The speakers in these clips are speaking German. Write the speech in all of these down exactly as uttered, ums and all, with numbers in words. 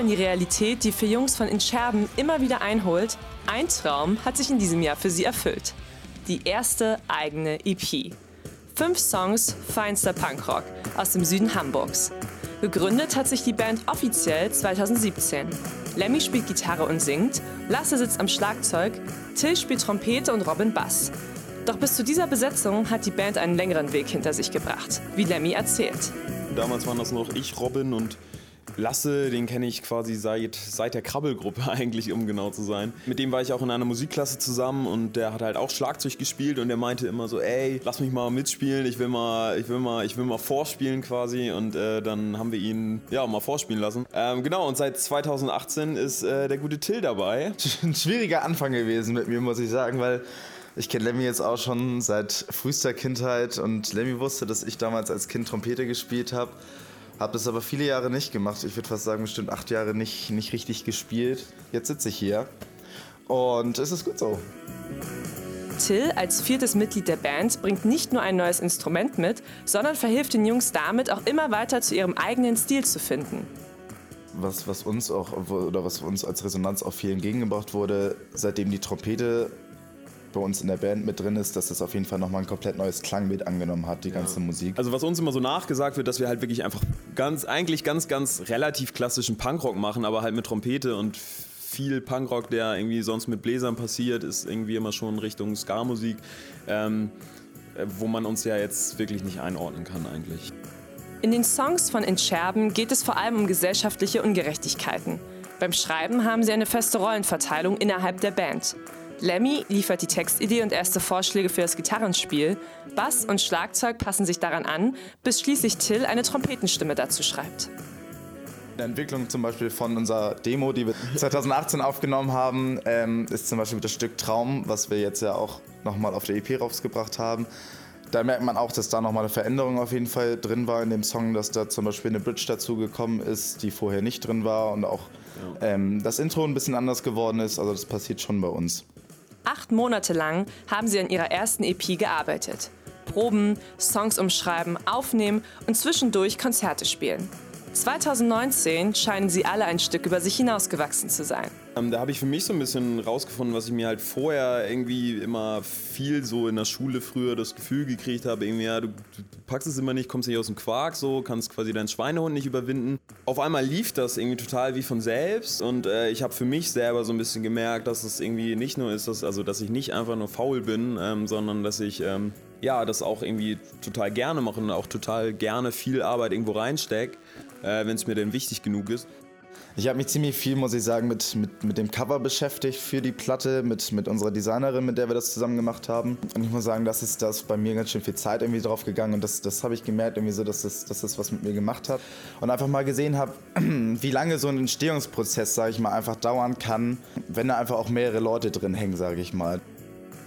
in die Realität, die für Jungs von In Scherben immer wieder einholt, ein Traum hat sich in diesem Jahr für sie erfüllt. Die erste eigene E P. Fünf Songs feinster Punkrock aus dem Süden Hamburgs. Gegründet hat sich die Band offiziell zweitausendsiebzehn. Lemmy spielt Gitarre und singt, Lasse sitzt am Schlagzeug, Till spielt Trompete und Robin Bass. Doch bis zu dieser Besetzung hat die Band einen längeren Weg hinter sich gebracht, wie Lemmy erzählt. Damals waren das noch ich, Robin und Lasse, den kenne ich quasi seit, seit der Krabbelgruppe eigentlich, um genau zu sein. Mit dem war ich auch in einer Musikklasse zusammen und der hat halt auch Schlagzeug gespielt und der meinte immer so, ey, lass mich mal mitspielen, ich will mal, ich will mal, ich will mal vorspielen quasi und äh, dann haben wir ihn, ja, mal vorspielen lassen. Ähm, genau, und seit zweitausendachtzehn ist äh, der gute Till dabei. Ein schwieriger Anfang gewesen mit mir, muss ich sagen, weil ich kenne Lemmy jetzt auch schon seit frühester Kindheit und Lemmy wusste, dass ich damals als Kind Trompete gespielt habe. Habe das aber viele Jahre nicht gemacht. Ich würde fast sagen, bestimmt acht Jahre nicht, nicht richtig gespielt. Jetzt sitze ich hier und es ist gut so. Till als viertes Mitglied der Band bringt nicht nur ein neues Instrument mit, sondern verhilft den Jungs damit auch immer weiter zu ihrem eigenen Stil zu finden. Was, was uns auch oder was uns als Resonanz auch viel entgegengebracht wurde, seitdem die Trompete bei uns in der Band mit drin ist, dass das auf jeden Fall nochmal ein komplett neues Klangbild angenommen hat, die ganze ja. Musik. Also was uns immer so nachgesagt wird, dass wir halt wirklich einfach ganz, eigentlich ganz, ganz relativ klassischen Punkrock machen, aber halt mit Trompete und viel Punkrock, der irgendwie sonst mit Bläsern passiert, ist irgendwie immer schon Richtung Ska-Musik, ähm, wo man uns ja jetzt wirklich nicht einordnen kann eigentlich. In den Songs von In Scherben geht es vor allem um gesellschaftliche Ungerechtigkeiten. Beim Schreiben haben sie eine feste Rollenverteilung innerhalb der Band. Lemmy liefert die Textidee und erste Vorschläge für das Gitarrenspiel. Bass und Schlagzeug passen sich daran an, bis schließlich Till eine Trompetenstimme dazu schreibt. In der Entwicklung zum Beispiel von unserer Demo, die wir zweitausendachtzehn aufgenommen haben, ähm, ist zum Beispiel das Stück Traum, was wir jetzt ja auch nochmal auf der E P rausgebracht haben. Da merkt man auch, dass da nochmal eine Veränderung auf jeden Fall drin war in dem Song, dass da zum Beispiel eine Bridge dazu gekommen ist, die vorher nicht drin war und auch ähm, das Intro ein bisschen anders geworden ist. Also das passiert schon bei uns. Acht Monate lang haben sie an ihrer ersten E P gearbeitet. Proben, Songs umschreiben, aufnehmen und zwischendurch Konzerte spielen. zweitausendneunzehn scheinen sie alle ein Stück über sich hinausgewachsen zu sein. Ähm, da habe ich für mich so ein bisschen rausgefunden, was ich mir halt vorher irgendwie immer viel so in der Schule früher das Gefühl gekriegt habe, irgendwie, ja, du, du packst es immer nicht, kommst nicht aus dem Quark, so, kannst quasi deinen Schweinehund nicht überwinden. Auf einmal lief das irgendwie total wie von selbst und äh, ich habe für mich selber so ein bisschen gemerkt, dass es irgendwie nicht nur ist, dass, also dass ich nicht einfach nur faul bin, ähm, sondern dass ich ähm, ja, das auch irgendwie total gerne mache und auch total gerne viel Arbeit irgendwo reinstecke, äh, wenn es mir denn wichtig genug ist. Ich habe mich ziemlich viel, muss ich sagen, mit, mit, mit dem Cover beschäftigt für die Platte, mit, mit unserer Designerin, mit der wir das zusammen gemacht haben. Und ich muss sagen, das ist das bei mir ganz schön viel Zeit irgendwie drauf gegangen und das, das habe ich gemerkt, irgendwie so, dass das, dass das was mit mir gemacht hat. Und einfach mal gesehen habe, wie lange so ein Entstehungsprozess, sage ich mal, einfach dauern kann, wenn da einfach auch mehrere Leute drin hängen, sage ich mal.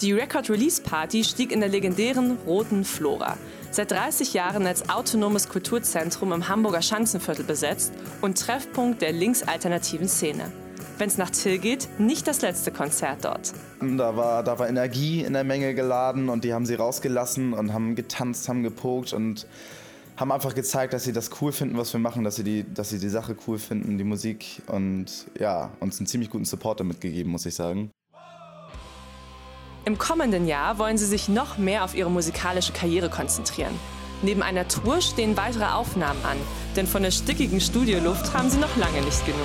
Die Record-Release-Party stieg in der legendären Roten Flora. Seit dreißig Jahren als autonomes Kulturzentrum im Hamburger Schanzenviertel besetzt und Treffpunkt der linksalternativen Szene. Wenn es nach Till geht, nicht das letzte Konzert dort. Da war, da war Energie in der Menge geladen und die haben sie rausgelassen und haben getanzt, haben gepokt und haben einfach gezeigt, dass sie das cool finden, was wir machen, dass sie die, dass sie die Sache cool finden, die Musik und ja, uns einen ziemlich guten Support damit gegeben, muss ich sagen. Im kommenden Jahr wollen sie sich noch mehr auf ihre musikalische Karriere konzentrieren. Neben einer Tour stehen weitere Aufnahmen an, denn von der stickigen Studioluft haben sie noch lange nicht genug.